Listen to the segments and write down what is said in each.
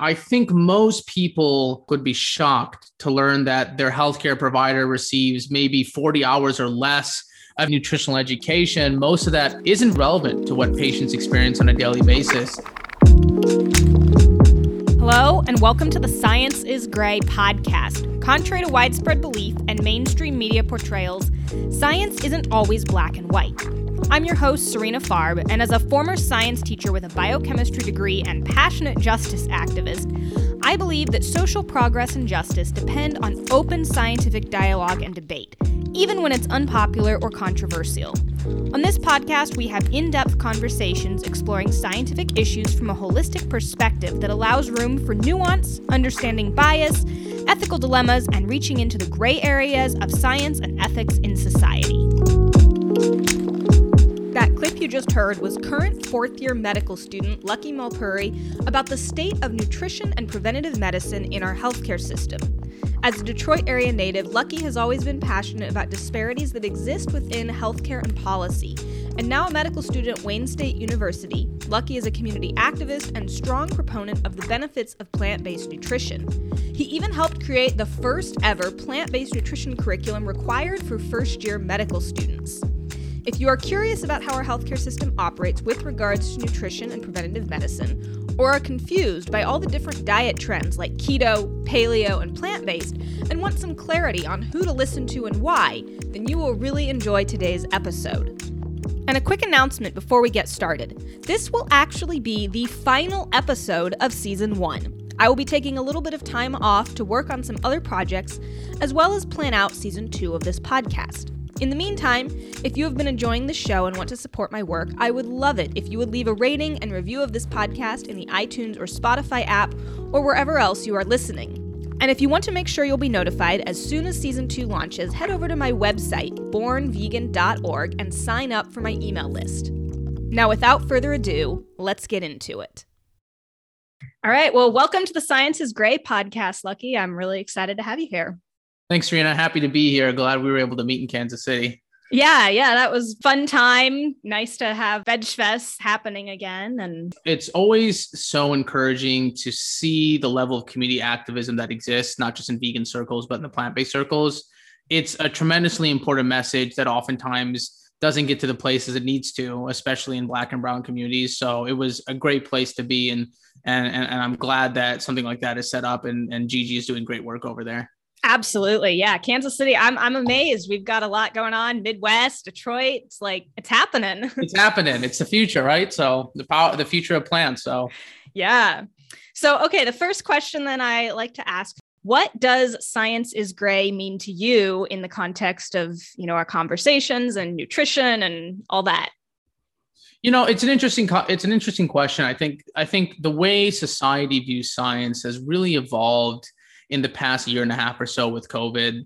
I think most people would be shocked to learn that their healthcare provider receives maybe 40 hours or less of nutritional education. Most of that isn't relevant to what patients experience on a daily basis. Hello, and welcome to the Science is Gray podcast. Contrary to widespread belief and mainstream media portrayals, science isn't always black and white. I'm your host, Serena Farb, and as a former science teacher with a biochemistry degree and passionate justice activist, I believe that social progress and justice depend on open scientific dialogue and debate, even when it's unpopular or controversial. On this podcast, we have in-depth conversations exploring scientific issues from a holistic perspective that allows room for nuance, understanding bias, ethical dilemmas, and reaching into the gray areas of science and ethics in society. That clip you just heard was current fourth-year medical student Lucky Mulpuri about the state of nutrition and preventative medicine in our healthcare system. As a Detroit area native, Lucky has always been passionate about disparities that exist within healthcare and policy. And now a medical student at Wayne State University, Lucky is a community activist and strong proponent of the benefits of plant-based nutrition. He even helped create the first ever plant-based nutrition curriculum required for first-year medical students. If you are curious about how our healthcare system operates with regards to nutrition and preventative medicine, or are confused by all the different diet trends like keto, paleo, and plant-based, and want some clarity on who to listen to and why, then you will really enjoy today's episode. And a quick announcement before we get started. This will actually be the final episode of Season 1. I will be taking a little bit of time off to work on some other projects, as well as plan out Season 2 of this podcast. In the meantime, if you have been enjoying the show and want to support my work, I would love it if you would leave a rating and review of this podcast in the iTunes or Spotify app or wherever else you are listening. And if you want to make sure you'll be notified as soon as Season 2 launches, head over to my website, bornvegan.org, and sign up for my email list. Now, without further ado, let's get into it. All right. Well, welcome to the Science is Gray podcast, Lucky. I'm really excited to have you here. Thanks, Serena. Happy to be here. Glad we were able to meet in Kansas City. Yeah, that was a fun time. Nice to have VegFest happening again. And it's always so encouraging to see the level of community activism that exists, not just in vegan circles, but in the plant-based circles. It's a tremendously important message that oftentimes doesn't get to the places it needs to, especially in Black and brown communities. So it was a great place to be. And I'm glad that something like that is set up and Gigi is doing great work over there. Absolutely. Yeah. Kansas City. I'm amazed. We've got a lot going on. Midwest, Detroit. It's like, it's happening. It's happening. It's the future, right? So the future of plants. So yeah. So, okay. The first question then I like to ask, what does Science is Gray mean to you in the context of, you know, our conversations and nutrition and all that? You know, it's an interesting question. I think the way society views science has really evolved in the past year and a half or so with COVID.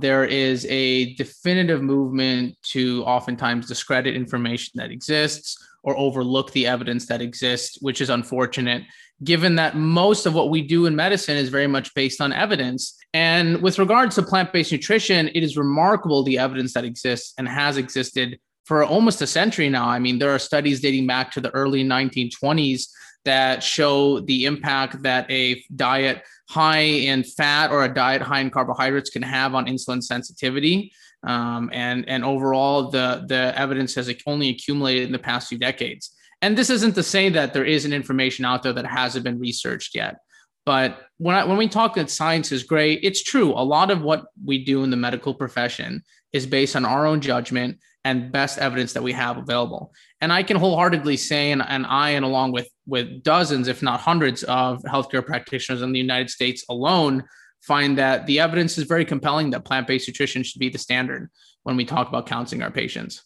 There is a definitive movement to oftentimes discredit information that exists or overlook the evidence that exists, which is unfortunate, given that most of what we do in medicine is very much based on evidence. And with regards to plant-based nutrition, it is remarkable the evidence that exists and has existed for almost a century now. I mean, there are studies dating back to the early 1920s that show the impact that a diet high in fat or a diet high in carbohydrates can have on insulin sensitivity. And overall, the evidence has only accumulated in the past few decades. And this isn't to say that there isn't information out there that hasn't been researched yet. But when we talk that science is great, it's true. A lot of what we do in the medical profession is based on our own judgment and best evidence that we have available. And I can wholeheartedly say, and along with dozens, if not hundreds of healthcare practitioners in the United States alone, find that the evidence is very compelling that plant-based nutrition should be the standard when we talk about counseling our patients.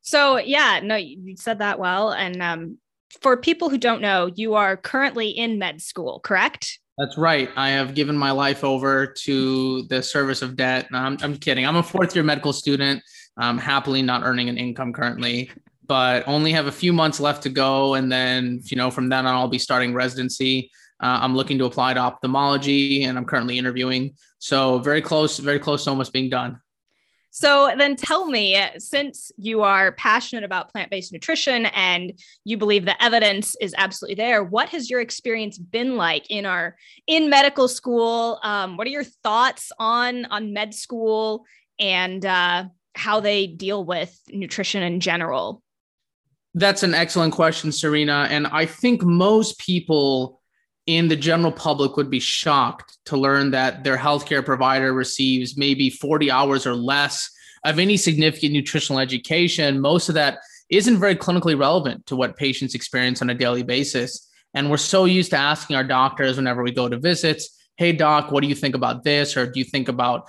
So yeah, no, you said that well. And for people who don't know, you are currently in med school, correct? That's right. I have given my life over to the service of debt. No, I'm kidding. I'm a fourth-year medical student. I'm happily not earning an income currently, but only have a few months left to go. And then, you know, from then on, I'll be starting residency. I'm looking to apply to ophthalmology and I'm currently interviewing. So very close to almost being done. So then tell me, since you are passionate about plant-based nutrition and you believe the evidence is absolutely there, what has your experience been like in medical school? What are your thoughts on med school and how they deal with nutrition in general? That's an excellent question, Serena. And I think most people in the general public would be shocked to learn that their healthcare provider receives maybe 40 hours or less of any significant nutritional education. Most of that isn't very clinically relevant to what patients experience on a daily basis. And we're so used to asking our doctors whenever we go to visits, hey doc, what do you think about this? Or what do you think about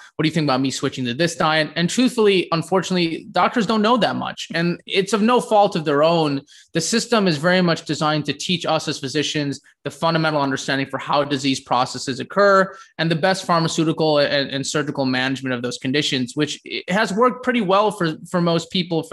me switching to this diet? And truthfully, unfortunately, doctors don't know that much, and it's of no fault of their own. The system is very much designed to teach us as physicians the fundamental understanding for how disease processes occur and the best pharmaceutical and surgical management of those conditions, which has worked pretty well for most people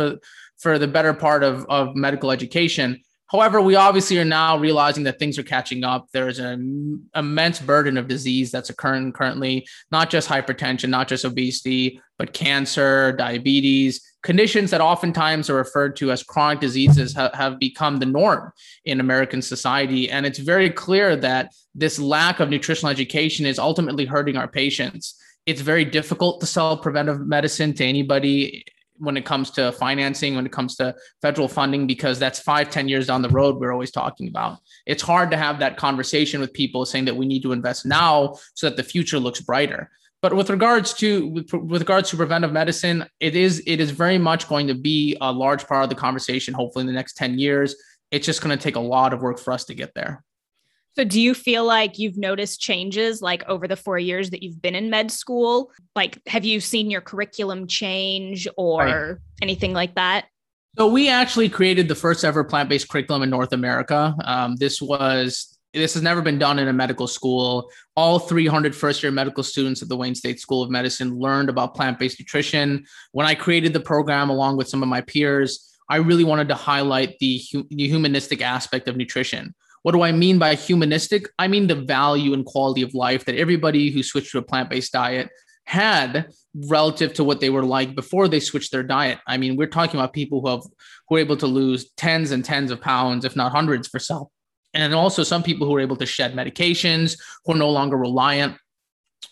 for the better part of medical education. However, we obviously are now realizing that things are catching up. There is an immense burden of disease that's occurring currently, not just hypertension, not just obesity, but cancer, diabetes, conditions that oftentimes are referred to as chronic diseases have become the norm in American society. And it's very clear that this lack of nutritional education is ultimately hurting our patients. It's very difficult to sell preventive medicine to anybody when it comes to financing, when it comes to federal funding, because that's 5-10 years down the road we're always talking about. It's hard to have that conversation with people saying that we need to invest now so that the future looks brighter. But with regards to preventive medicine, it is very much going to be a large part of the conversation, hopefully in the next 10 years. It's just going to take a lot of work for us to get there. So do you feel like you've noticed changes like over the 4 years that you've been in med school? Like, have you seen your curriculum change or anything like that? So we actually created the first ever plant-based curriculum in North America. This has never been done in a medical school. All 300 first-year medical students at the Wayne State School of Medicine learned about plant-based nutrition. When I created the program along with some of my peers, I really wanted to highlight the humanistic aspect of nutrition. What do I mean by humanistic? I mean the value and quality of life that everybody who switched to a plant-based diet had relative to what they were like before they switched their diet. I mean, we're talking about people who are able to lose tens and tens of pounds, if not hundreds, for some. And also some people who are able to shed medications, who are no longer reliant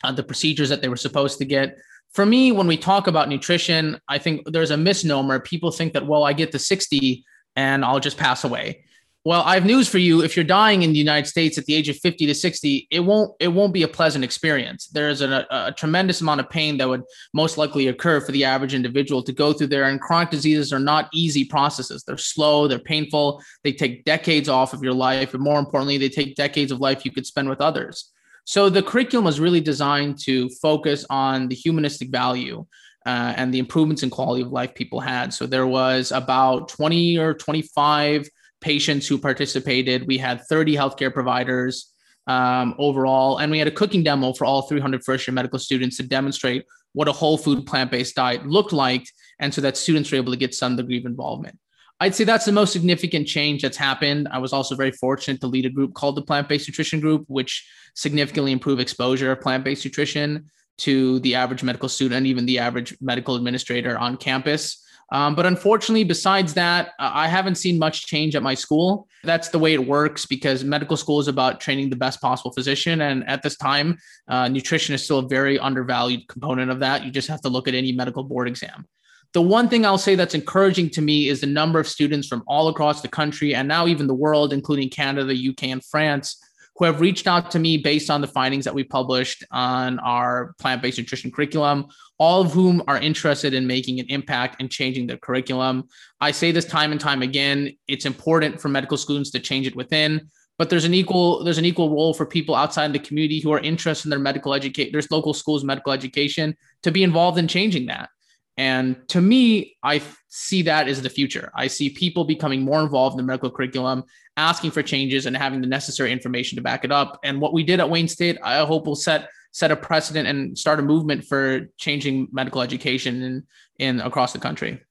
on the procedures that they were supposed to get. For me, when we talk about nutrition, I think there's a misnomer. People think that, well, I get to 60 and I'll just pass away. Well, I have news for you. If you're dying in the United States at the age of 50 to 60, it won't be a pleasant experience. There is a tremendous amount of pain that would most likely occur for the average individual to go through there. And chronic diseases are not easy processes. They're slow, they're painful. They take decades off of your life. And more importantly, they take decades of life you could spend with others. So the curriculum was really designed to focus on the humanistic value and the improvements in quality of life people had. So there was about 20 or 25 patients who participated. We had 30 healthcare providers overall, and we had a cooking demo for all 300 first-year medical students to demonstrate what a whole food plant-based diet looked like, and so that students were able to get some degree of involvement. I'd say that's the most significant change that's happened. I was also very fortunate to lead a group called the Plant-Based Nutrition Group, which significantly improved exposure of plant-based nutrition to the average medical student and even the average medical administrator on campus. But unfortunately, besides that, I haven't seen much change at my school. That's the way it works, because medical school is about training the best possible physician. And at this time, nutrition is still a very undervalued component of that. You just have to look at any medical board exam. The one thing I'll say that's encouraging to me is the number of students from all across the country and now even the world, including Canada, UK, and France, who have reached out to me based on the findings that we published on our plant-based nutrition curriculum, all of whom are interested in making an impact and changing their curriculum. I say this time and time again, it's important for medical students to change it within, but there's an equal role for people outside the community who are interested in their medical education, there's local schools, medical education, to be involved in changing that. And to me, I see that as the future. I see people becoming more involved in the medical curriculum, asking for changes and having the necessary information to back it up. And what we did at Wayne State, I hope will set a precedent and start a movement for changing medical education in across the country.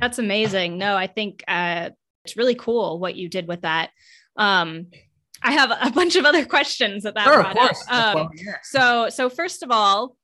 That's amazing. No, I think it's really cool what you did with that. I have a bunch of other questions that sure, brought up. So first of all,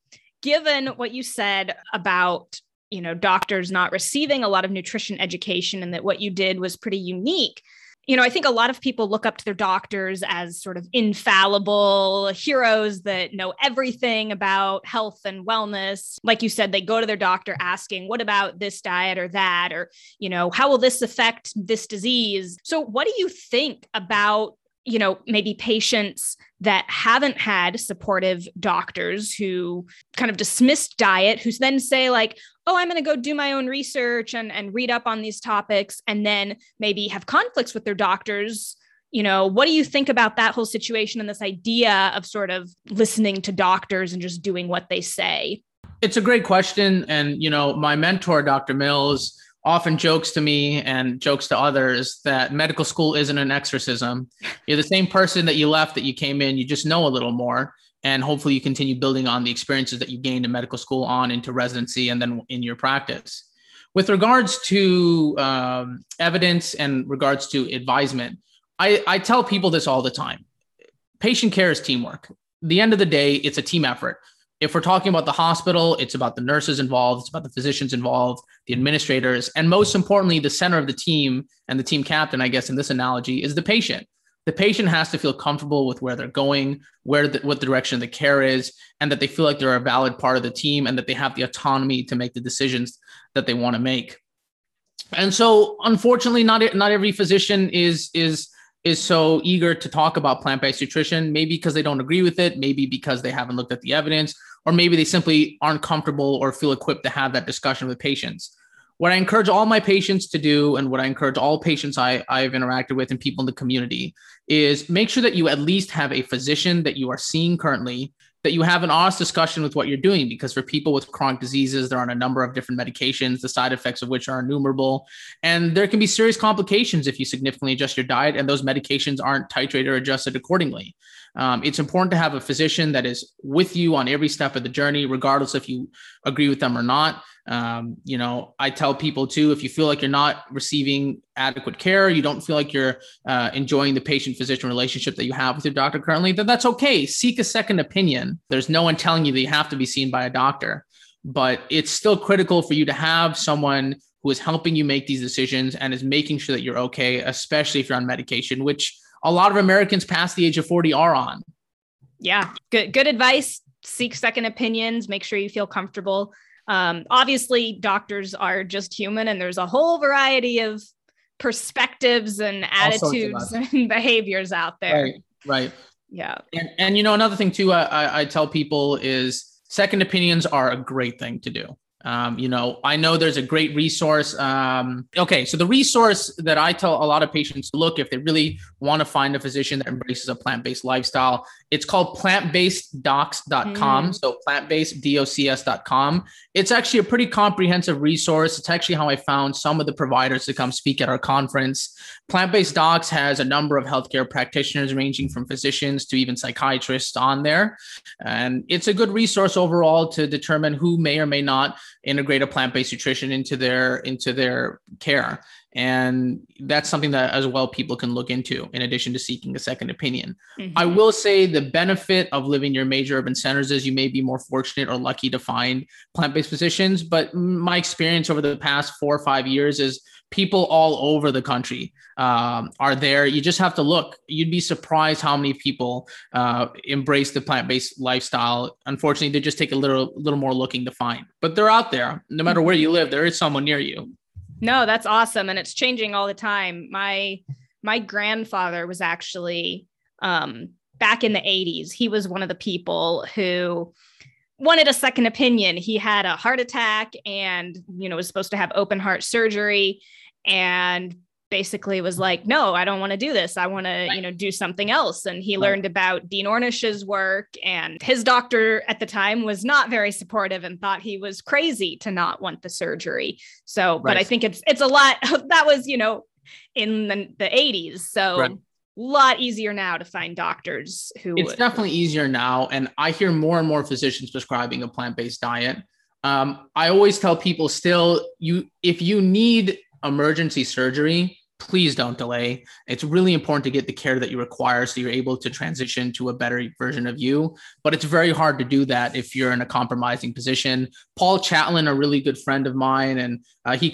given what you said about you know, doctors not receiving a lot of nutrition education and that what you did was pretty unique. You know, I think a lot of people look up to their doctors as sort of infallible heroes that know everything about health and wellness. Like you said, they go to their doctor asking, what about this diet or that, or, you know, how will this affect this disease? So what do you think about, you know, maybe patients that haven't had supportive doctors who kind of dismissed diet, who then say like, oh, I'm going to go do my own research and read up on these topics, and then maybe have conflicts with their doctors? You know, what do you think about that whole situation and this idea of sort of listening to doctors and just doing what they say? It's a great question. And, you know, my mentor, Dr. Mills, often jokes to me and jokes to others that medical school isn't an exorcism. You're the same person that you left, that you came in, you just know a little more. And hopefully you continue building on the experiences that you gained in medical school on into residency and then in your practice. With regards to evidence and regards to advisement, I tell people this all the time. Patient care is teamwork. At the end of the day, it's a team effort. If we're talking about the hospital, it's about the nurses involved, it's about the physicians involved, the administrators, and most importantly, the center of the team and the team captain, I guess, in this analogy is the patient. The patient has to feel comfortable with where they're going, what direction the care is, and that they feel like they're a valid part of the team and that they have the autonomy to make the decisions that they want to make. And so, unfortunately, not every physician is so eager to talk about plant-based nutrition, maybe because they don't agree with it, maybe because they haven't looked at the evidence, or maybe they simply aren't comfortable or feel equipped to have that discussion with patients. What I encourage all my patients to do, and what I encourage all patients I've interacted with and people in the community, is make sure that you at least have a physician that you are seeing currently, that you have an honest discussion with what you're doing, because for people with chronic diseases, they're on a number of different medications, the side effects of which are innumerable. And there can be serious complications if you significantly adjust your diet and those medications aren't titrated or adjusted accordingly. It's important to have a physician that is with you on every step of the journey, regardless if you agree with them or not. You know, I tell people too, if you feel like you're not receiving adequate care, you don't feel like you're enjoying the patient-physician relationship that you have with your doctor currently, then that's okay. Seek a second opinion. There's no one telling you that you have to be seen by a doctor, but it's still critical for you to have someone who is helping you make these decisions and is making sure that you're okay, especially if you're on medication, which a lot of Americans past the age of 40 are on. Yeah. Good advice. Seek second opinions. Make sure you feel comfortable. Obviously, doctors are just human, and there's a whole variety of perspectives and attitudes and behaviors out there. Right. Yeah. And you know, another thing too, I tell people is second opinions are a great thing to do. You know, I know there's a great resource. Okay. So the resource that I tell a lot of patients to look, if they really want to find a physician that embraces a plant-based lifestyle, it's called plantbaseddocs.com. So plantbaseddocs.com. It's actually a pretty comprehensive resource. It's actually how I found some of the providers to come speak at our conference. Plant-based docs has a number of healthcare practitioners ranging from physicians to even psychiatrists on there. And it's a good resource overall to determine who may or may not integrate a plant-based nutrition into their care. And that's something that as well people can look into in addition to seeking a second opinion. Mm-hmm. I will say the benefit of living in your major urban centers is you may be more fortunate or lucky to find plant-based physicians. But my experience over the past 4 or 5 years is people all over the country are there. You just have to look. You'd be surprised how many people embrace the plant-based lifestyle. Unfortunately, they just take a little more looking to find. But they're out there. No matter where you live, there is someone near you. No, that's awesome. And it's changing all the time. My grandfather was actually back in the 80s. He was one of the people who wanted a second opinion. He had a heart attack and, you know, was supposed to have open heart surgery and basically was like, no, I don't want to do this. I want to, you know, do something else. And he learned about Dean Ornish's work, and his doctor at the time was not very supportive and thought he was crazy to not want the surgery. So, but I think it's a lot that was, you know, in the 80s. So lot easier now to find doctors who it's definitely easier now. And I hear more and more physicians prescribing a plant-based diet. I always tell people still, if you need emergency surgery, please don't delay. It's really important to get the care that you require so you're able to transition to a better version of you. But it's very hard to do that if you're in a compromising position. Paul Chatelain, a really good friend of mine, and he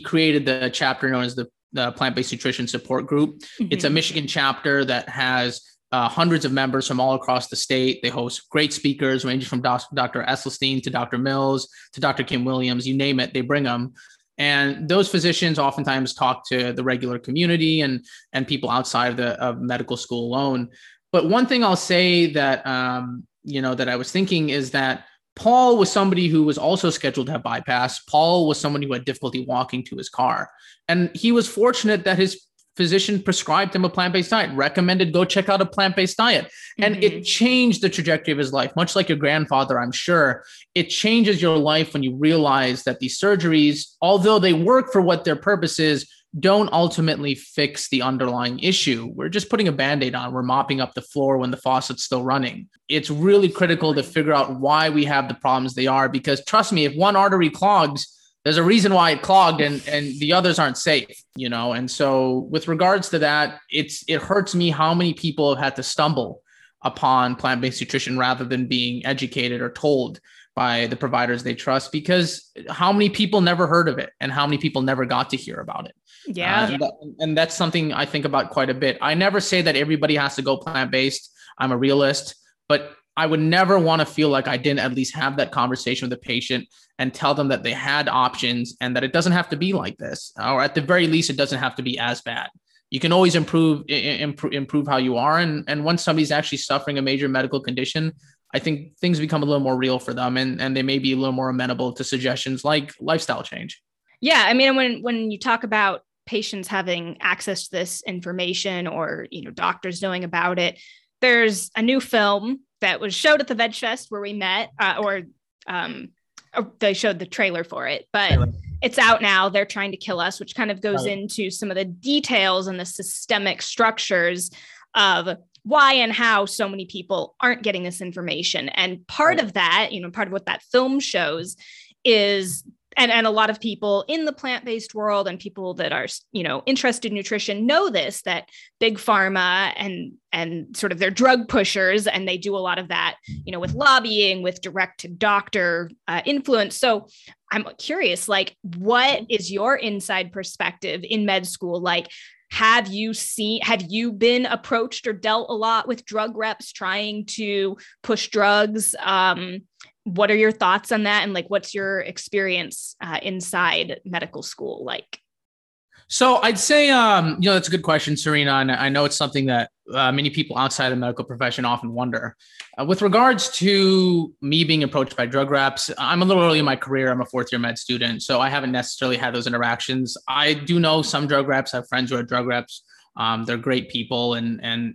created the chapter known as the Plant-Based Nutrition Support Group. Mm-hmm. It's a Michigan chapter that has hundreds of members from all across the state. They host great speakers ranging from Dr. Esselstyn to Dr. Mills to Dr. Kim Williams, you name it, they bring them. And those physicians oftentimes talk to the regular community and people outside of of medical school alone. But one thing I'll say that, that I was thinking is that Paul was somebody who was also scheduled to have bypass. Paul was someone who had difficulty walking to his car. And he was fortunate that his physician prescribed him a plant-based diet, recommended go check out a plant-based diet. And it changed the trajectory of his life, much like your grandfather, I'm sure. It changes your life when you realize that these surgeries, although they work for what their purpose is, don't ultimately fix the underlying issue. We're just putting a Band-Aid on. We're mopping up the floor when the faucet's still running. It's really critical to figure out why we have the problems they are, because trust me, if one artery clogs, there's a reason why it clogged and the others aren't safe, you know? And so with regards to that, it hurts me how many people have had to stumble upon plant-based nutrition rather than being educated or told by the providers they trust, because how many people never heard of it and how many people never got to hear about it. Yeah. And that's something I think about quite a bit. I never say that everybody has to go plant-based. I'm a realist, but I would never want to feel like I didn't at least have that conversation with the patient and tell them that they had options and that it doesn't have to be like this, or at the very least, it doesn't have to be as bad. You can always improve how you are. And once somebody's actually suffering a major medical condition, I think things become a little more real for them and they may be a little more amenable to suggestions like lifestyle change. Yeah. I mean, when you talk about patients having access to this information or, doctors knowing about it, there's a new film that was showed at the VegFest where we met, they showed the trailer for it, but it's out now. They're Trying to Kill Us, which kind of goes into some of the details and the systemic structures of why and how so many people aren't getting this information. And part of that, part of what that film shows is, and a lot of people in the plant-based world and people that are, interested in nutrition know this, that big pharma and sort of their drug pushers, and they do a lot of that, with lobbying, with direct to doctor influence. So I'm curious, what is your inside perspective in med school? Have you been approached or dealt a lot with drug reps trying to push drugs? What are your thoughts on that? And what's your experience inside medical school like? So I'd say, that's a good question, Serena. And I know it's something that many people outside the medical profession often wonder. With regards to me being approached by drug reps, I'm a little early in my career. I'm a fourth-year med student, so I haven't necessarily had those interactions. I do know some drug reps. I have friends who are drug reps. They're great people and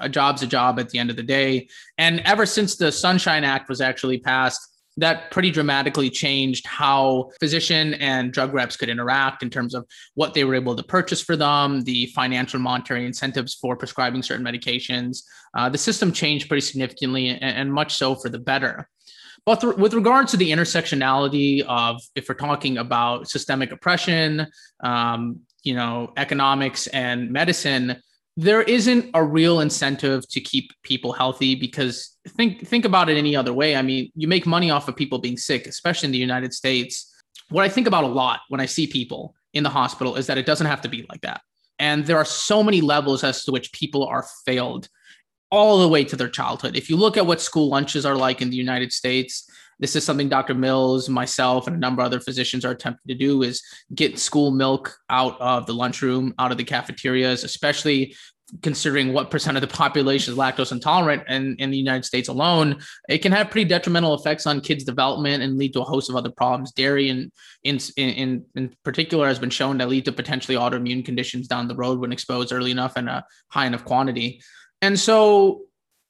a job's a job at the end of the day. And ever since the Sunshine Act was actually passed, that pretty dramatically changed how physician and drug reps could interact in terms of what they were able to purchase for them, the financial and monetary incentives for prescribing certain medications. The system changed pretty significantly and much so for the better. But with regards to the intersectionality of, if we're talking about systemic oppression, economics and medicine, there isn't a real incentive to keep people healthy, because think about it any other way. I mean, you make money off of people being sick, especially in the United States. What I think about a lot when I see people in the hospital is that it doesn't have to be like that. And there are so many levels as to which people are failed all the way to their childhood. If you look at what school lunches are like in the United States, this is something Dr. Mills, myself, and a number of other physicians are attempting to do, is get school milk out of the lunchroom, out of the cafeterias, especially considering what percent of the population is lactose intolerant. And in the United States alone, it can have pretty detrimental effects on kids' development and lead to a host of other problems. Dairy in particular has been shown to lead to potentially autoimmune conditions down the road when exposed early enough in a high enough quantity. And so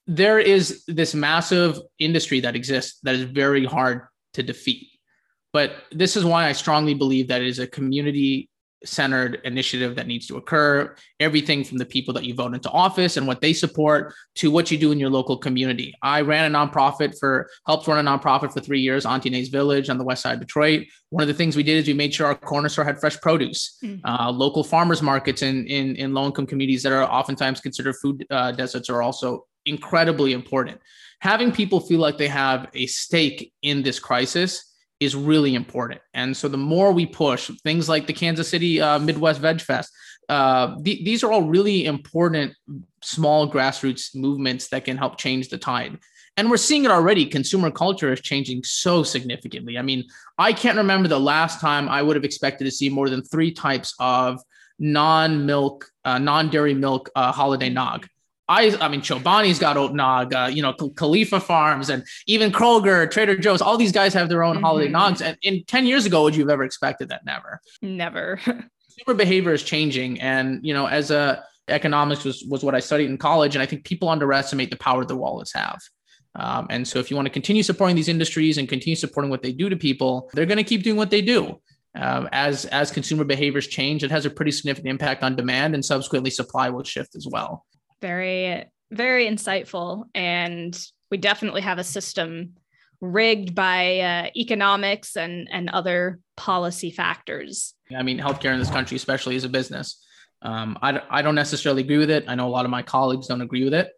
there is this massive industry that exists that is very hard to defeat. But this is why I strongly believe that it is a community centered initiative that needs to occur, everything from the people that you vote into office and what they support to what you do in your local community. I ran a nonprofit for, helped run a nonprofit for 3 years, Auntie Nae's Village on the west side of Detroit. One of the things we did is we made sure our corner store had fresh produce, local farmers markets in low-income communities that are oftentimes considered food deserts are also incredibly important. Having people feel like they have a stake in this crisis is really important. And so the more we push things like the Kansas City Midwest VegFest, these are all really important small grassroots movements that can help change the tide. And we're seeing it already. Consumer culture is changing so significantly. I mean, I can't remember the last time I would have expected to see more than 3 types of non-milk, non-dairy milk holiday nog. I mean, Chobani's got oat nog, Khalifa Farms, and even Kroger, Trader Joe's, all these guys have their own holiday nogs. And in 10 years ago, would you have ever expected that? Never. Never. Consumer behavior is changing. And, you know, as economics was what I studied in college. And I think people underestimate the power the wallets have. And so if you want to continue supporting these industries and continue supporting what they do to people, they're going to keep doing what they do. As consumer behaviors change, it has a pretty significant impact on demand, and subsequently supply will shift as well. Very, very insightful. And we definitely have a system rigged by economics and other policy factors. I mean, healthcare in this country, especially, is a business. I don't necessarily agree with it. I know a lot of my colleagues don't agree with it,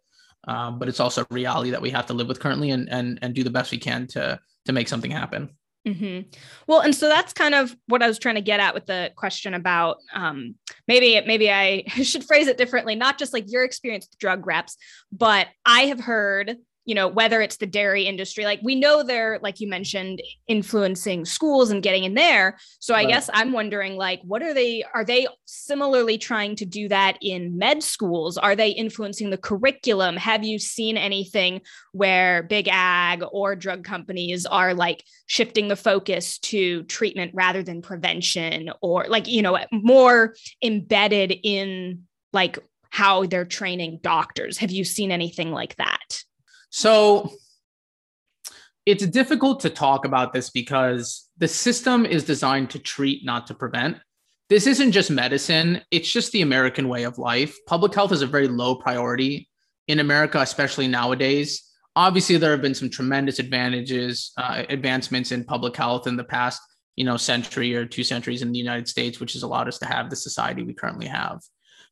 but it's also a reality that we have to live with currently and do the best we can to make something happen. Mm-hmm. Well, and so that's kind of what I was trying to get at with the question about maybe I should phrase it differently, not just like your experience with drug reps, but I have heard, you know, whether it's the dairy industry, like we know they're, like you mentioned, influencing schools and getting in there. So I guess I'm wondering, like, what are they similarly trying to do that in med schools? Are they influencing the curriculum? Have you seen anything where big ag or drug companies are like shifting the focus to treatment rather than prevention, or like, you know, more embedded in like how they're training doctors? Have you seen anything like that? So it's difficult to talk about this because the system is designed to treat, not to prevent. This isn't just medicine. It's just the American way of life. Public health is a very low priority in America, especially nowadays. Obviously, there have been some tremendous advancements in public health in the past, century or 2 centuries in the United States, which has allowed us to have the society we currently have.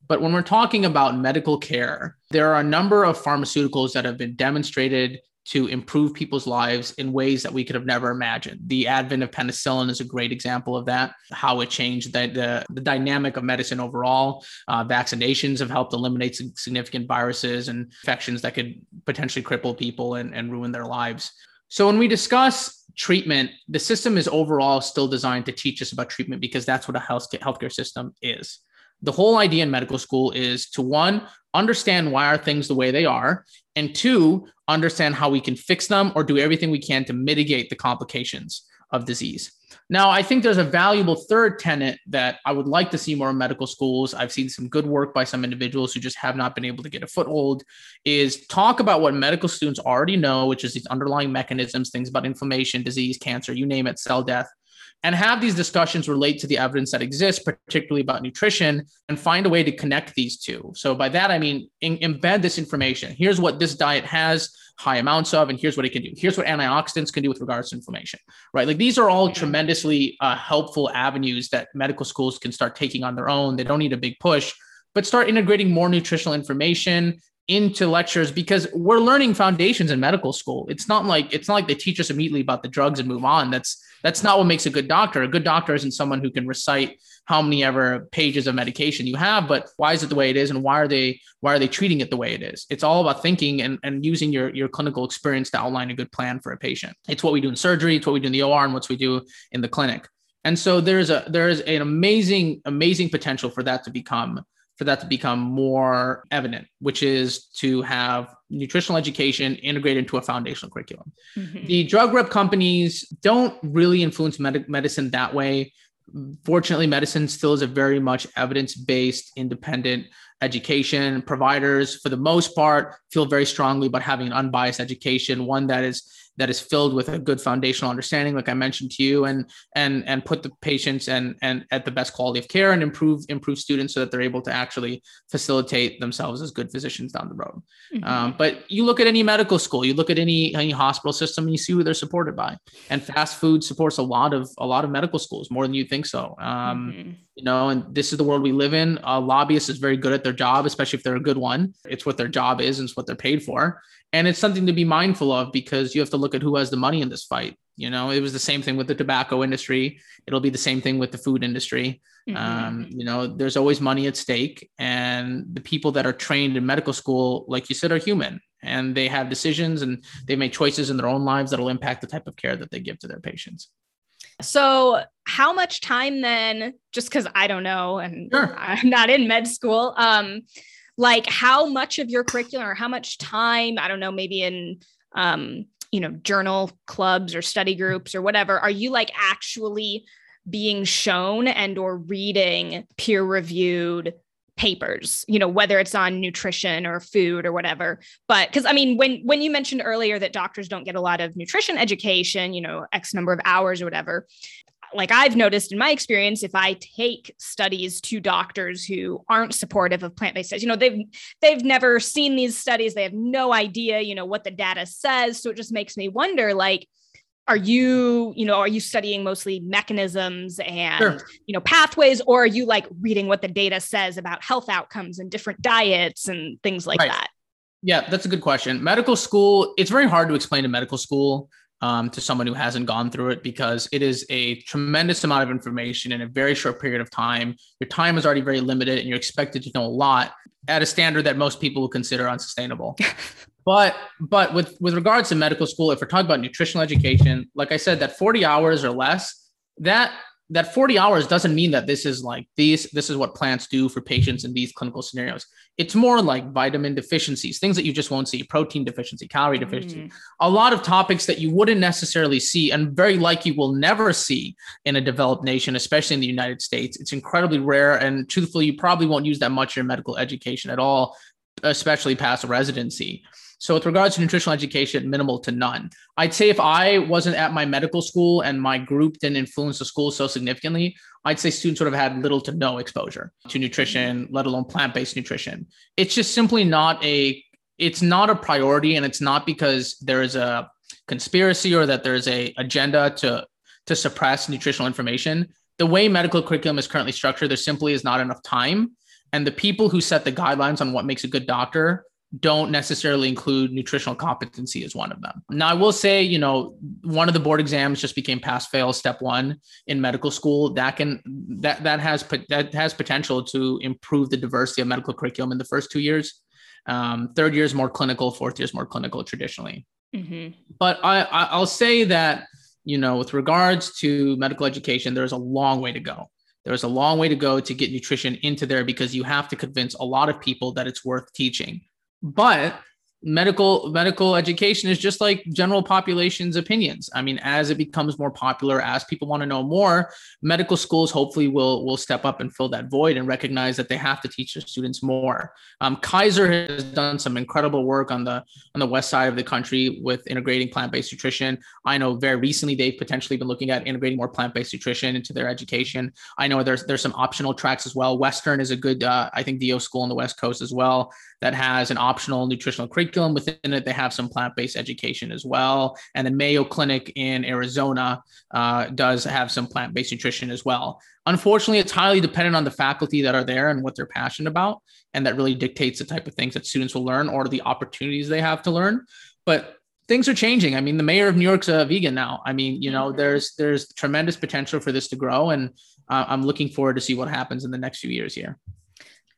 But when we're talking about medical care, there are a number of pharmaceuticals that have been demonstrated to improve people's lives in ways that we could have never imagined. The advent of penicillin is a great example of that, how it changed the dynamic of medicine overall. Vaccinations have helped eliminate significant viruses and infections that could potentially cripple people and ruin their lives. So when we discuss treatment, the system is overall still designed to teach us about treatment because that's what a healthcare system is. The whole idea in medical school is to, 1, understand why are things the way they are, and 2, understand how we can fix them or do everything we can to mitigate the complications of disease. Now, I think there's a valuable third tenet that I would like to see more in medical schools. I've seen some good work by some individuals who just have not been able to get a foothold, is talk about what medical students already know, which is these underlying mechanisms, things about inflammation, disease, cancer, you name it, cell death, and have these discussions relate to the evidence that exists, particularly about nutrition, and find a way to connect these two. So by that, I mean, embed this information. Here's what this diet has high amounts of, and here's what it can do. Here's what antioxidants can do with regards to inflammation, right? Like these are all tremendously helpful avenues that medical schools can start taking on their own. They don't need a big push, but start integrating more nutritional information into lectures, because we're learning foundations in medical school. It's not like they teach us immediately about the drugs and move on. That's not what makes a good doctor. A good doctor isn't someone who can recite how many ever pages of medication you have, but why is it the way it is? And why are they treating it the way it is? It's all about thinking and using your clinical experience to outline a good plan for a patient. It's what we do in surgery. It's what we do in the OR and what we do in the clinic. And so there is an amazing potential for that to become more evident, which is to have nutritional education integrated into a foundational curriculum. Mm-hmm. The drug rep companies don't really influence medicine that way. Fortunately, medicine still is a very much evidence-based, independent education. Providers, for the most part, feel very strongly about having an unbiased education, one that is that is filled with a good foundational understanding, like I mentioned to you, and put the patients and at the best quality of care, and improve students so that they're able to actually facilitate themselves as good physicians down the road. Mm-hmm. But you look at any medical school, you look at any hospital system, and you see who they're supported by. And fast food supports a lot of medical schools more than you think so. Mm-hmm. You know, and this is the world we live in. A lobbyist is very good at their job, especially if they're a good one. It's what their job is, and it's what they're paid for. And it's something to be mindful of, because you have to look at who has the money in this fight. You know, it was the same thing with the tobacco industry. It'll be the same thing with the food industry. Mm-hmm. You know, there's always money at stake, and the people that are trained in medical school, like you said, are human, and they have decisions and they make choices in their own lives that'll impact the type of care that they give to their patients. So how much time then, just because I don't know, and sure, I'm not in med school, like how much of your curriculum or how much time, I don't know, maybe in, you know, journal clubs or study groups or whatever, are you like actually being shown and or reading peer reviewed papers, you know, whether it's on nutrition or food or whatever? But because I mean, when you mentioned earlier that doctors don't get a lot of nutrition education, you know, X number of hours or whatever, like I've noticed in my experience, if I take studies to doctors who aren't supportive of plant-based studies, you know, they've never seen these studies. They have no idea, you know, what the data says. So it just makes me wonder, like, are you studying mostly mechanisms and, sure, you know, pathways, or are you like reading what the data says about health outcomes and different diets and things like, right, that? Yeah, that's a good question. Medical school, it's very hard to explain to medical school to someone who hasn't gone through it, because it is a tremendous amount of information in a very short period of time. Your time is already very limited and you're expected to know a lot at a standard that most people will consider unsustainable. But with regards to medical school, if we're talking about nutritional education, like I said, that 40 hours or less, that 40 hours doesn't mean that this is like this is what plants do for patients in these clinical scenarios. It's more like vitamin deficiencies, things that you just won't see, protein deficiency, calorie deficiency, a lot of topics that you wouldn't necessarily see and very likely will never see in a developed nation, especially in the United States. It's incredibly rare. And truthfully, you probably won't use that much in your medical education at all, especially past residency. So with regards to nutritional education, minimal to none. I'd say if I wasn't at my medical school and my group didn't influence the school so significantly, I'd say students would have had little to no exposure to nutrition, let alone plant-based nutrition. It's just simply not a priority. And it's not because there is a conspiracy or that there is a agenda to suppress nutritional information. The way medical curriculum is currently structured, there simply is not enough time. And the people who set the guidelines on what makes a good doctor don't necessarily include nutritional competency as one of them. Now, I will say, you know, one of the board exams just became pass-fail step one in medical school. That has potential to improve the diversity of medical curriculum in the first 2 years. Third year is more clinical, fourth year is more clinical traditionally. Mm-hmm. But I'll say that, you know, with regards to medical education, there's a long way to go. There's a long way to go to get nutrition into there, because you have to convince a lot of people that it's worth teaching. But medical education is just like general population's opinions. I mean, as it becomes more popular, as people want to know more, medical schools hopefully will step up and fill that void and recognize that they have to teach their students more. Kaiser has done some incredible work on the west side of the country with integrating plant-based nutrition. I know very recently they've potentially been looking at integrating more plant-based nutrition into their education. I know there's some optional tracks as well. Western is a good, I think, DO school on the West Coast as well that has an optional nutritional curriculum within it. They have some plant-based education as well. And then Mayo Clinic in Arizona does have some plant-based nutrition as well. Unfortunately, it's highly dependent on the faculty that are there and what they're passionate about. And that really dictates the type of things that students will learn or the opportunities they have to learn. But things are changing. I mean, the mayor of New York's a vegan now. I mean, you know, there's tremendous potential for this to grow. And I'm looking forward to see what happens in the next few years here.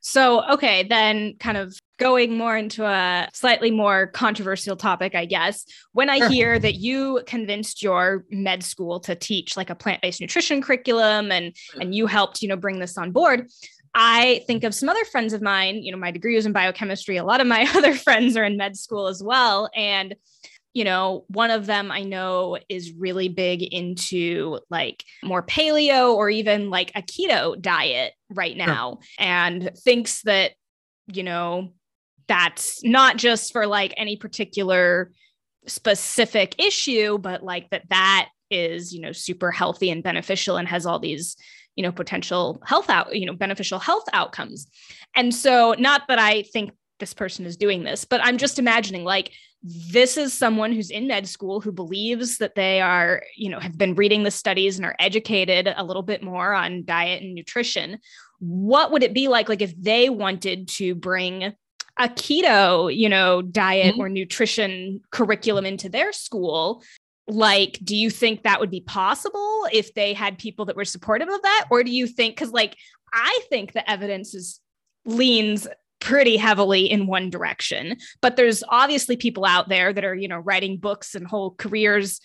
So, okay, then kind of going more into a slightly more controversial topic, I guess, when I hear that you convinced your med school to teach like a plant-based nutrition curriculum and you helped, you know, bring this on board, I think of some other friends of mine. You know, my degree was in biochemistry. A lot of my other friends are in med school as well. And, you know, one of them I know is really big into like more paleo or even like a keto diet right now, and thinks that, you know, that's not just for like any particular specific issue, but like that is, you know, super healthy and beneficial and has all these, you know, potential health beneficial health outcomes. And so not that I think this person is doing this, but I'm just imagining like, this is someone who's in med school who believes that they are, you know, have been reading the studies and are educated a little bit more on diet and nutrition. What would it be like if they wanted to bring a keto, you know, diet or nutrition curriculum into their school? Like, do you think that would be possible if they had people that were supportive of that? Or do you think, cause like, I think the evidence leans pretty heavily in one direction, but there's obviously people out there that are, you know, writing books and whole careers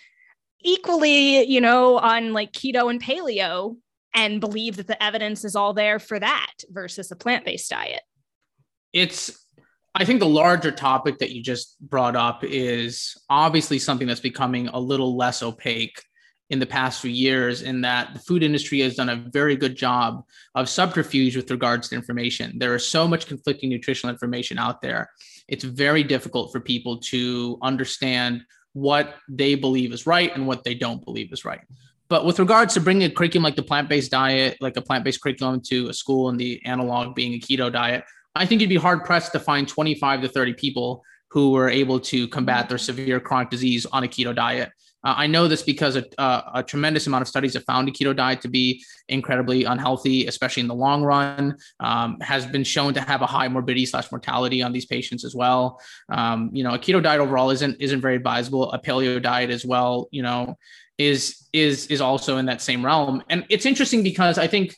equally, you know, on like keto and paleo and believe that the evidence is all there for that versus a plant-based diet. I think the larger topic that you just brought up is obviously something that's becoming a little less opaque in the past few years, in that the food industry has done a very good job of subterfuge with regards to information. There is so much conflicting nutritional information out there. It's very difficult for people to understand what they believe is right and what they don't believe is right. But with regards to bringing a curriculum like the plant-based diet, like a plant-based curriculum to a school and the analog being a keto diet, I think you'd be hard pressed to find 25 to 30 people who were able to combat their severe chronic disease on a keto diet. I know this because a tremendous amount of studies have found a keto diet to be incredibly unhealthy, especially in the long run, has been shown to have a high morbidity/mortality on these patients as well. You know, a keto diet overall isn't very advisable. A paleo diet as well, you know, is also in that same realm. And it's interesting because I think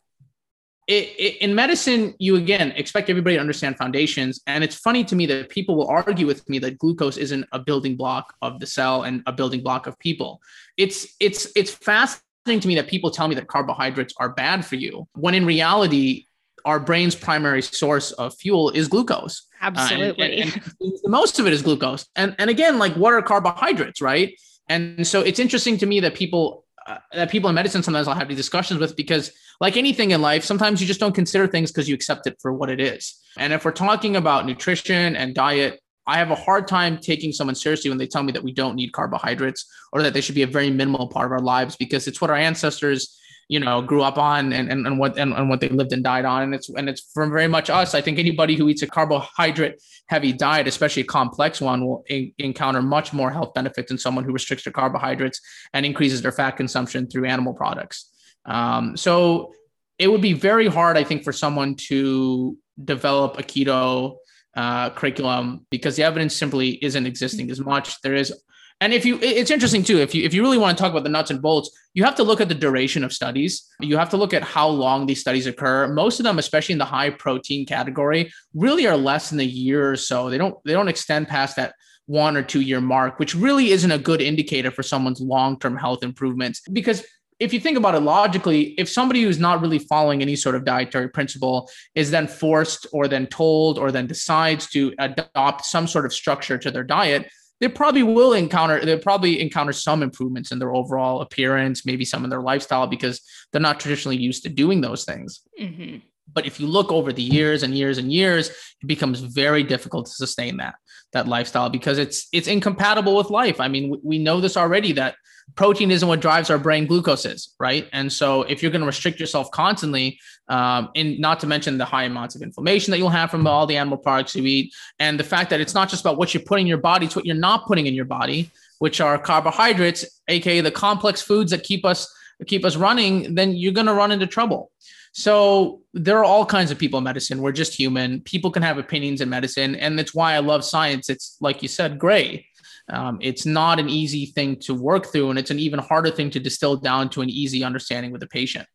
in medicine, you again expect everybody to understand foundations. And it's funny to me that people will argue with me that glucose isn't a building block of the cell and a building block of people. It's fascinating to me that people tell me that carbohydrates are bad for you, when in reality, our brain's primary source of fuel is glucose. Absolutely. And most of it is glucose. And again, like, what are carbohydrates, right? And so it's interesting to me that people in medicine, sometimes I'll have these discussions with, because like anything in life, sometimes you just don't consider things because you accept it for what it is. And if we're talking about nutrition and diet, I have a hard time taking someone seriously when they tell me that we don't need carbohydrates or that they should be a very minimal part of our lives, because it's what our ancestors, you know, grew up on and what they lived and died on. And it's from very much us. I think anybody who eats a carbohydrate heavy diet, especially a complex one, will encounter much more health benefits than someone who restricts their carbohydrates and increases their fat consumption through animal products. So it would be very hard, I think, for someone to develop a keto curriculum, because the evidence simply isn't existing as much. There is. And it's interesting too, if you really want to talk about the nuts and bolts, you have to look at the duration of studies. You have to look at how long these studies occur. Most of them, especially in the high protein category, really are less than a year or so. They don't extend past that 1 or 2 year mark, which really isn't a good indicator for someone's long-term health improvements. Because if you think about it logically, if somebody who's not really following any sort of dietary principle is then forced or then told or then decides to adopt some sort of structure to their diet, they'll probably encounter some improvements in their overall appearance, maybe some in their lifestyle, because they're not traditionally used to doing those things. Mm-hmm. But if you look over the years and years and years, it becomes very difficult to sustain that lifestyle, because it's incompatible with life. I mean, we know this already, that protein isn't what drives our brain, glucose is, right? And so if you're going to restrict yourself constantly, and not to mention the high amounts of inflammation that you'll have from all the animal products you eat, and the fact that it's not just about what you're putting in your body, it's what you're not putting in your body, which are carbohydrates, aka the complex foods that keep us running, then you're going to run into trouble. So there are all kinds of people in medicine. We're just human. People can have opinions in medicine. And that's why I love science. It's, like you said, gray. It's not an easy thing to work through, and it's an even harder thing to distill down to an easy understanding with a patient.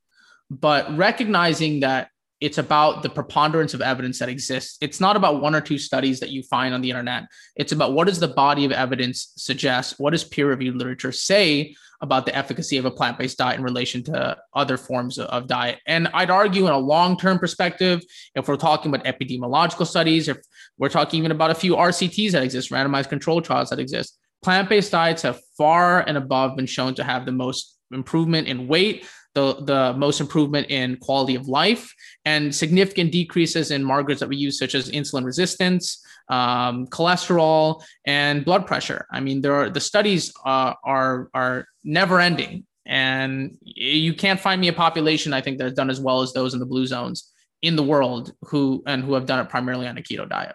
But recognizing that it's about the preponderance of evidence that exists. It's not about 1 or 2 studies that you find on the internet. It's about, what does the body of evidence suggest? What does peer-reviewed literature say about the efficacy of a plant-based diet in relation to other forms of diet? And I'd argue, in a long-term perspective, if we're talking about epidemiological studies, if we're talking even about a few RCTs that exist, randomized control trials that exist, plant-based diets have far and above been shown to have the most improvement in weight, the most improvement in quality of life, and significant decreases in markers that we use, such as insulin resistance, cholesterol, and blood pressure. I mean, the studies are never ending, and you can't find me a population, I think, that's done as well as those in the blue zones in the world who have done it primarily on a keto diet.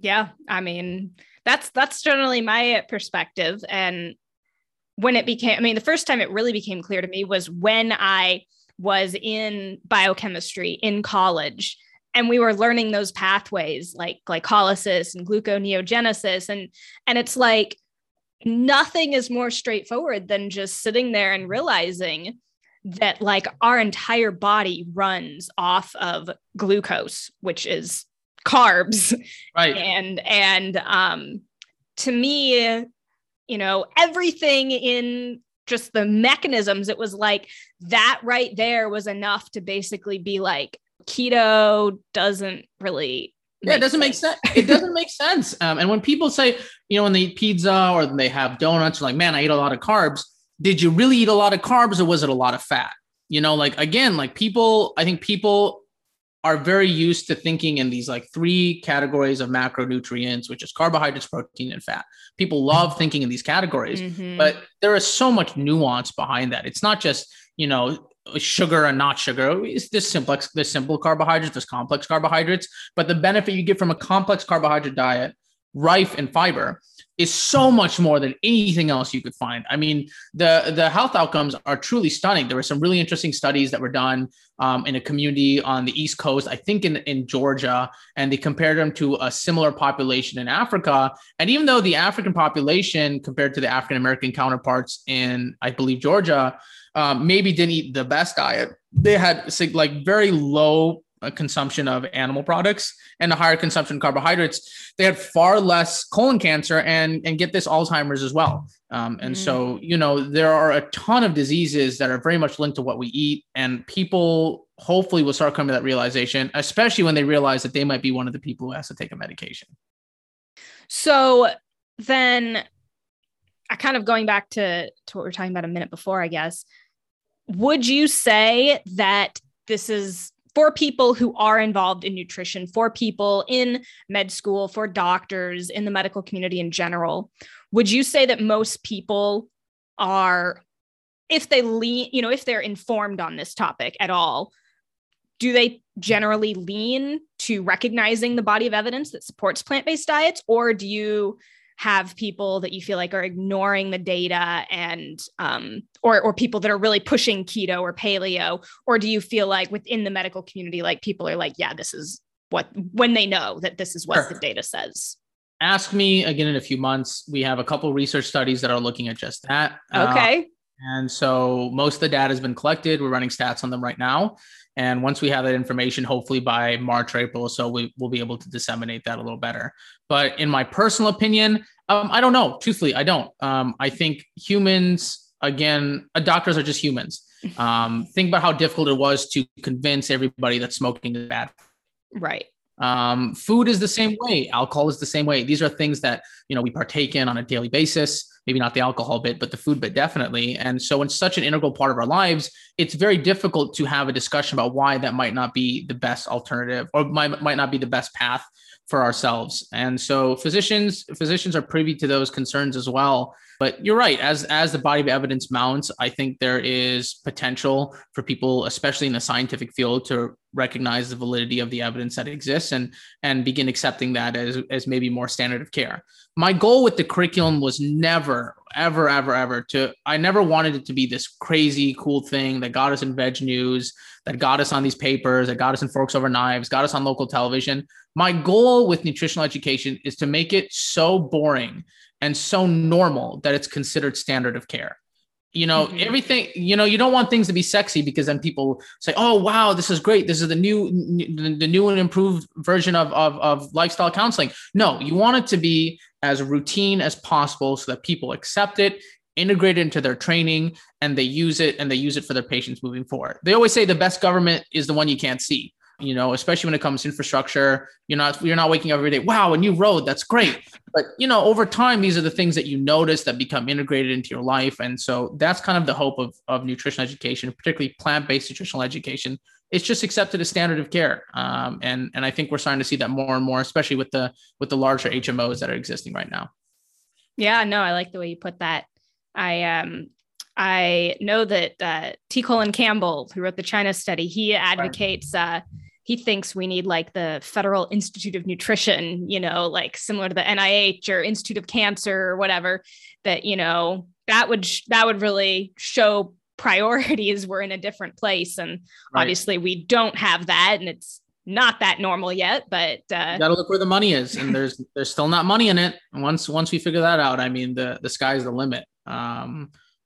Yeah. I mean, that's generally my perspective. And when it became, I mean, the first time it really became clear to me was when I was in biochemistry in college, and we were learning those pathways like glycolysis and gluconeogenesis. And it's like, nothing is more straightforward than just sitting there and realizing that like our entire body runs off of glucose, which is carbs. Right. And to me, you know, everything in just the mechanisms, it was like that right there was enough to basically be like, keto doesn't really. Yeah, it doesn't make sense. It doesn't make sense. And when people say, you know, when they eat pizza or they have donuts, like, man, I eat a lot of carbs. Did you really eat a lot of carbs, or was it a lot of fat? You know, like, again, like people, I think people are very used to thinking in these like three categories of macronutrients, which is carbohydrates, protein, and fat. People love thinking in these categories, mm-hmm. but there is so much nuance behind that. It's not just, you know, sugar and not sugar. It's this simple carbohydrates, this complex carbohydrates, but the benefit you get from a complex carbohydrate diet, rife in fiber, is so much more than anything else you could find. I mean, the health outcomes are truly stunning. There were some really interesting studies that were done in a community on the East Coast, I think in Georgia, and they compared them to a similar population in Africa. And even though the African population compared to the African-American counterparts in, I believe, Georgia, maybe didn't eat the best diet, they had like very low consumption of animal products and a higher consumption of carbohydrates, they had far less colon cancer and get this, Alzheimer's as well. So, you know, there are a ton of diseases that are very much linked to what we eat, and people hopefully will start coming to that realization, especially when they realize that they might be one of the people who has to take a medication. So then I kind of going back to what we were talking about a minute before, I guess, would you say that this is for people who are involved in nutrition, for people in med school, for doctors, in the medical community in general, would you say that most people are, if they lean, you know, if they're informed on this topic at all, do they generally lean to recognizing the body of evidence that supports plant-based diets? Or do you have people that you feel like are ignoring the data and, or people that are really pushing keto or paleo? Or do you feel like within the medical community, like people are like, yeah, this is what, when they know that this is what the data says? Ask me again in a few months. We have a couple of research studies that are looking at just that. Okay. And so most of the data has been collected. We're running stats on them right now. And once we have that information, hopefully by March, April, so we will be able to disseminate that a little better. But in my personal opinion, I don't know. Truthfully, I don't. I think humans, again, doctors are just humans. Think about how difficult it was to convince everybody that smoking is bad. Right. Food is the same way. Alcohol is the same way. These are things that, you know, we partake in on a daily basis. Maybe not the alcohol bit, but the food bit definitely. And so it's such an integral part of our lives, it's very difficult to have a discussion about why that might not be the best alternative or might not be the best path for ourselves. And so physicians are privy to those concerns as well. But you're right, as the body of evidence mounts, I think there is potential for people, especially in the scientific field, to recognize the validity of the evidence that exists and begin accepting that as maybe more standard of care. My goal with the curriculum was never, ever, ever, ever I never wanted it to be this crazy cool thing that got us in Veg News, that got us on these papers, that got us in Forks Over Knives, got us on local television. My goal with nutritional education is to make it so boring and so normal that it's considered standard of care. You know, mm-hmm. everything, you know, you don't want things to be sexy, because then people say, oh, wow, this is great. This is the new and improved version of lifestyle counseling. No, you want it to be as routine as possible so that people accept it, integrate it into their training, and they use it for their patients moving forward. They always say the best government is the one you can't see. you know, especially when it comes to infrastructure. You're not waking up every day, wow, a new road, that's great. But, you know, over time, these are the things that you notice that become integrated into your life. And so that's kind of the hope of nutrition education, particularly plant-based nutritional education. It's just accepted as standard of care. And I think we're starting to see that more and more, especially with the larger HMOs that are existing right now. Yeah, no, I like the way you put that. I know that T. Colin Campbell, who wrote the China Study, he advocates, he thinks we need like the Federal Institute of Nutrition, you know, like similar to the NIH or Institute of Cancer or whatever, that, you know, that would really show priorities. We're in a different place. And Obviously we don't have that. And it's not that normal yet, but you gotta look where the money is. And there's still not money in it. And once we figure that out, I mean, the sky's the limit.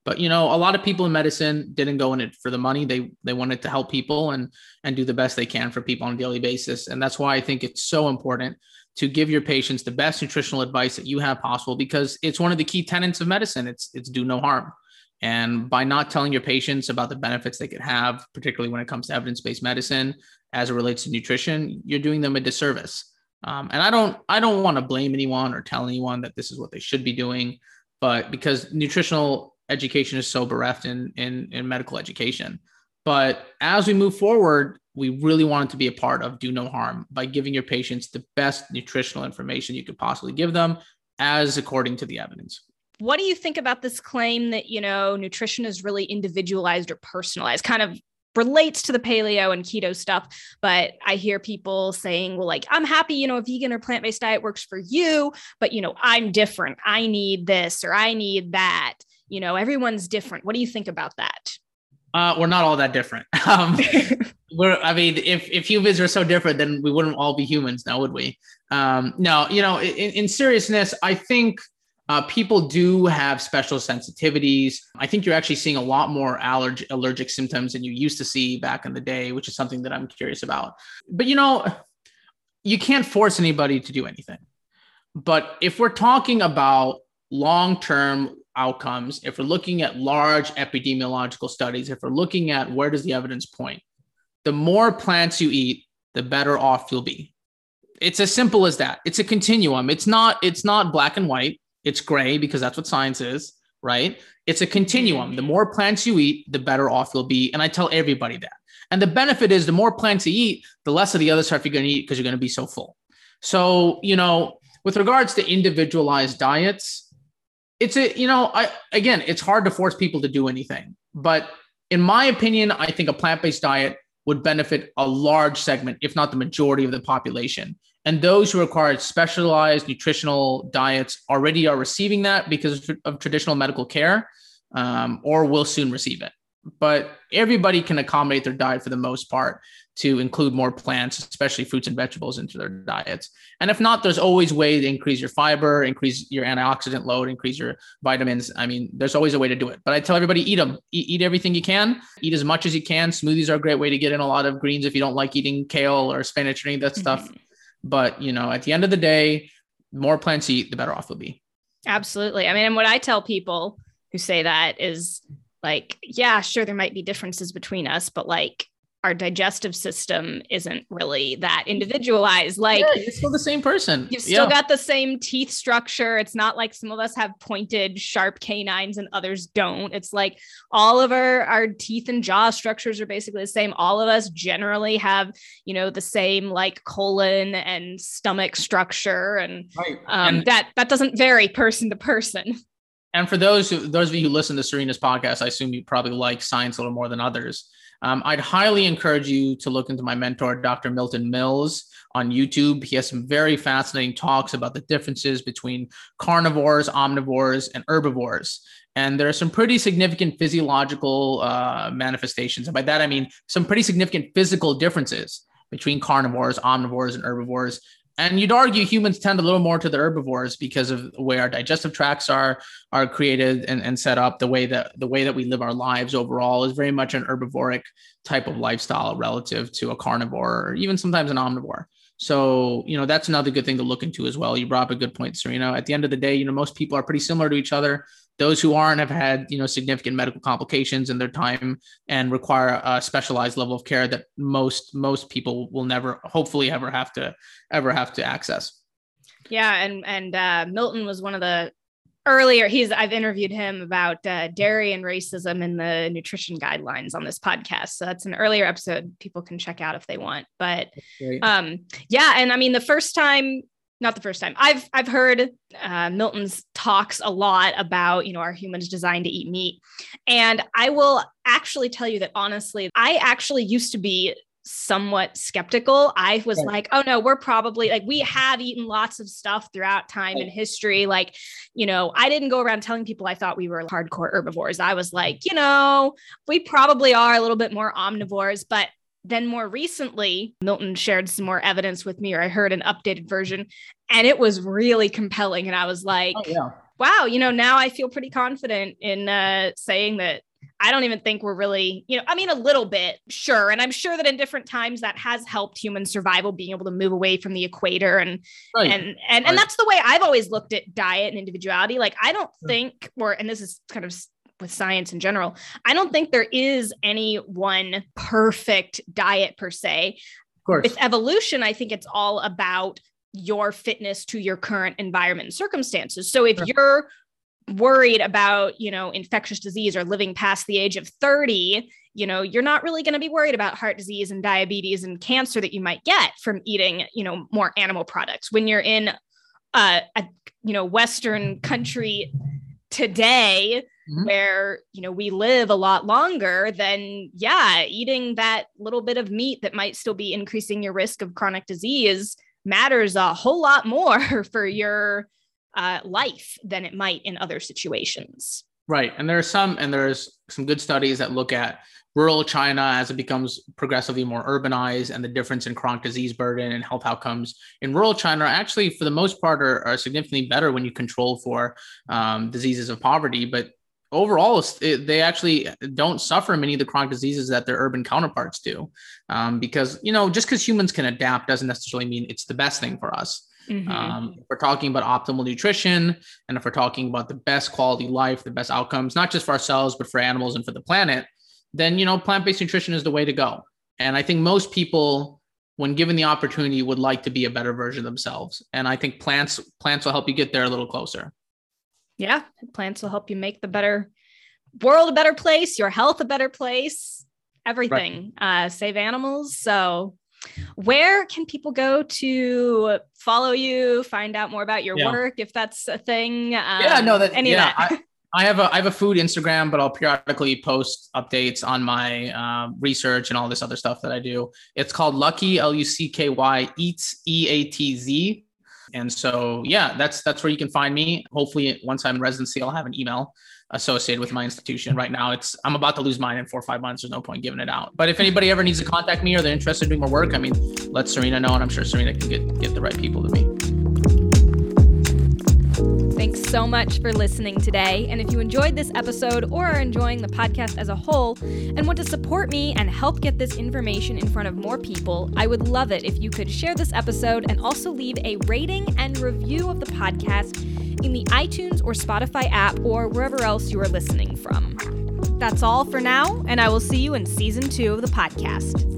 But, you know, a lot of people in medicine didn't go in it for the money. They wanted to help people and do the best they can for people on a daily basis. And that's why I think it's so important to give your patients the best nutritional advice that you have possible, because it's one of the key tenets of medicine. It's do no harm. And by not telling your patients about the benefits they could have, particularly when it comes to evidence-based medicine, as it relates to nutrition, you're doing them a disservice. And I don't want to blame anyone or tell anyone that this is what they should be doing, but because nutritional education is so bereft in medical education. But as we move forward, we really want it to be a part of do no harm by giving your patients the best nutritional information you could possibly give them as according to the evidence. What do you think about this claim that, you know, nutrition is really individualized or personalized? Kind of relates to the paleo and keto stuff, but I hear people saying, well, like, I'm happy, you know, a vegan or plant-based diet works for you, but, you know, I'm different. I need this, or I need that. You know, everyone's different. What do you think about that? We're not all that different. If humans were so different, then we wouldn't all be humans now, would we? No, you know, in seriousness, I think people do have special sensitivities. I think you're actually seeing a lot more allergic symptoms than you used to see back in the day, which is something that I'm curious about. But, you know, you can't force anybody to do anything. But if we're talking about long-term outcomes, if we're looking at large epidemiological studies, if we're looking at where does the evidence point, the more plants you eat, the better off you'll be. It's as simple as that. It's a continuum. It's not black and white. It's gray, because that's what science is, right? It's a continuum. The more plants you eat, the better off you'll be. And I tell everybody that. And the benefit is the more plants you eat, the less of the other stuff you're going to eat because you're going to be so full. So, you know, with regards to individualized diets, it's hard to force people to do anything, but in my opinion, I think a plant-based diet would benefit a large segment, if not the majority of the population. And those who require specialized nutritional diets already are receiving that because of traditional medical care, or will soon receive it. But everybody can accommodate their diet for the most part to include more plants, especially fruits and vegetables, into their diets. And if not, there's always a way to increase your fiber, increase your antioxidant load, increase your vitamins. I mean, there's always a way to do it. But I tell everybody, eat them. Eat everything you can. Eat as much as you can. Smoothies are a great way to get in a lot of greens if you don't like eating kale or spinach or any of that stuff. But, you know, at the end of the day, the more plants you eat, the better off you'll be. Absolutely. I mean, and what I tell people who say that is, like, yeah, sure, there might be differences between us, but like our digestive system isn't really that individualized. Like, yeah, you're still the same person. You've still got the same teeth structure. It's not like some of us have pointed, sharp canines and others don't. It's like all of our teeth and jaw structures are basically the same. All of us generally have, you know, the same like colon and stomach structure, and, that doesn't vary person to person. And for those of you who listen to Serena's podcast, I assume you probably like science a little more than others. I'd highly encourage you to look into my mentor, Dr. Milton Mills, on YouTube. He has some very fascinating talks about the differences between carnivores, omnivores, and herbivores. And there are some pretty significant physiological manifestations. And by that, I mean some pretty significant physical differences between carnivores, omnivores, and herbivores. And you'd argue humans tend a little more to the herbivores because of the way our digestive tracts are created and set up. The way that we live our lives overall is very much an herbivoric type of lifestyle relative to a carnivore or even sometimes an omnivore. So, you know, that's another good thing to look into as well. You brought up a good point, Serena. At the end of the day, you know, most people are pretty similar to each other. Those who aren't have had, you know, significant medical complications in their time and require a specialized level of care that most people will never, hopefully, ever have to access. Yeah, and Milton was one of the earlier. I've interviewed him about dairy and racism in the nutrition guidelines on this podcast. So that's an earlier episode people can check out if they want. But yeah, and I mean not the first time I've heard Milton's talks a lot about, you know, are humans designed to eat meat? And I will actually tell you that, honestly, I actually used to be somewhat skeptical. I was like, oh no, we're probably like, we have eaten lots of stuff throughout time and history. Like, you know, I didn't go around telling people I thought we were hardcore herbivores. I was like, you know, we probably are a little bit more omnivores. But then more recently, Milton shared some more evidence with me, or I heard an updated version, and it was really compelling. And I was like, wow, you know, now I feel pretty confident in saying that I don't even think we're really, you know, I mean, a little bit, sure. And I'm sure that in different times that has helped human survival, being able to move away from the equator. And that's the way I've always looked at diet and individuality. Like, I don't think, and this is kind of with science in general, I don't think there is any one perfect diet per se. Of course. With evolution, I think it's all about your fitness to your current environment and circumstances. So if you're worried about, you know, infectious disease or living past the age of 30, you know, you're not really going to be worried about heart disease and diabetes and cancer that you might get from eating, you know, more animal products. When you're in a, you know, Western country today, where, you know, we live a lot longer, then eating that little bit of meat that might still be increasing your risk of chronic disease matters a whole lot more for your life than it might in other situations. Right. And there's some good studies that look at rural China as it becomes progressively more urbanized, and the difference in chronic disease burden and health outcomes in rural China actually, for the most part, are significantly better when you control for diseases of poverty. But overall, they actually don't suffer many of the chronic diseases that their urban counterparts do, because, you know, just because humans can adapt doesn't necessarily mean it's the best thing for us. If we're talking about optimal nutrition, and if we're talking about the best quality life, the best outcomes, not just for ourselves, but for animals and for the planet, then, you know, plant-based nutrition is the way to go. And I think most people, when given the opportunity, would like to be a better version of themselves. And I think plants will help you get there a little closer. Yeah. Plants will help you make the better world a better place, your health a better place, everything, save animals. So where can people go to follow you, find out more about your work, if that's a thing? I have a food Instagram, but I'll periodically post updates on my research and all this other stuff that I do. It's called Lucky, Lucky, eatz, Eatz. And so, that's where you can find me. Hopefully, once I'm in residency, I'll have an email associated with my institution. Right now, I'm about to lose mine in 4 or 5 months. There's no point giving it out. But if anybody ever needs to contact me or they're interested in doing more work, I mean, let Serena know, and I'm sure Serena can get the right people to me. Thanks so much for listening today. And if you enjoyed this episode or are enjoying the podcast as a whole and want to support me and help get this information in front of more people, I would love it if you could share this episode and also leave a rating and review of the podcast in the iTunes or Spotify app or wherever else you are listening from. That's all for now, and I will see you in season 2 of the podcast.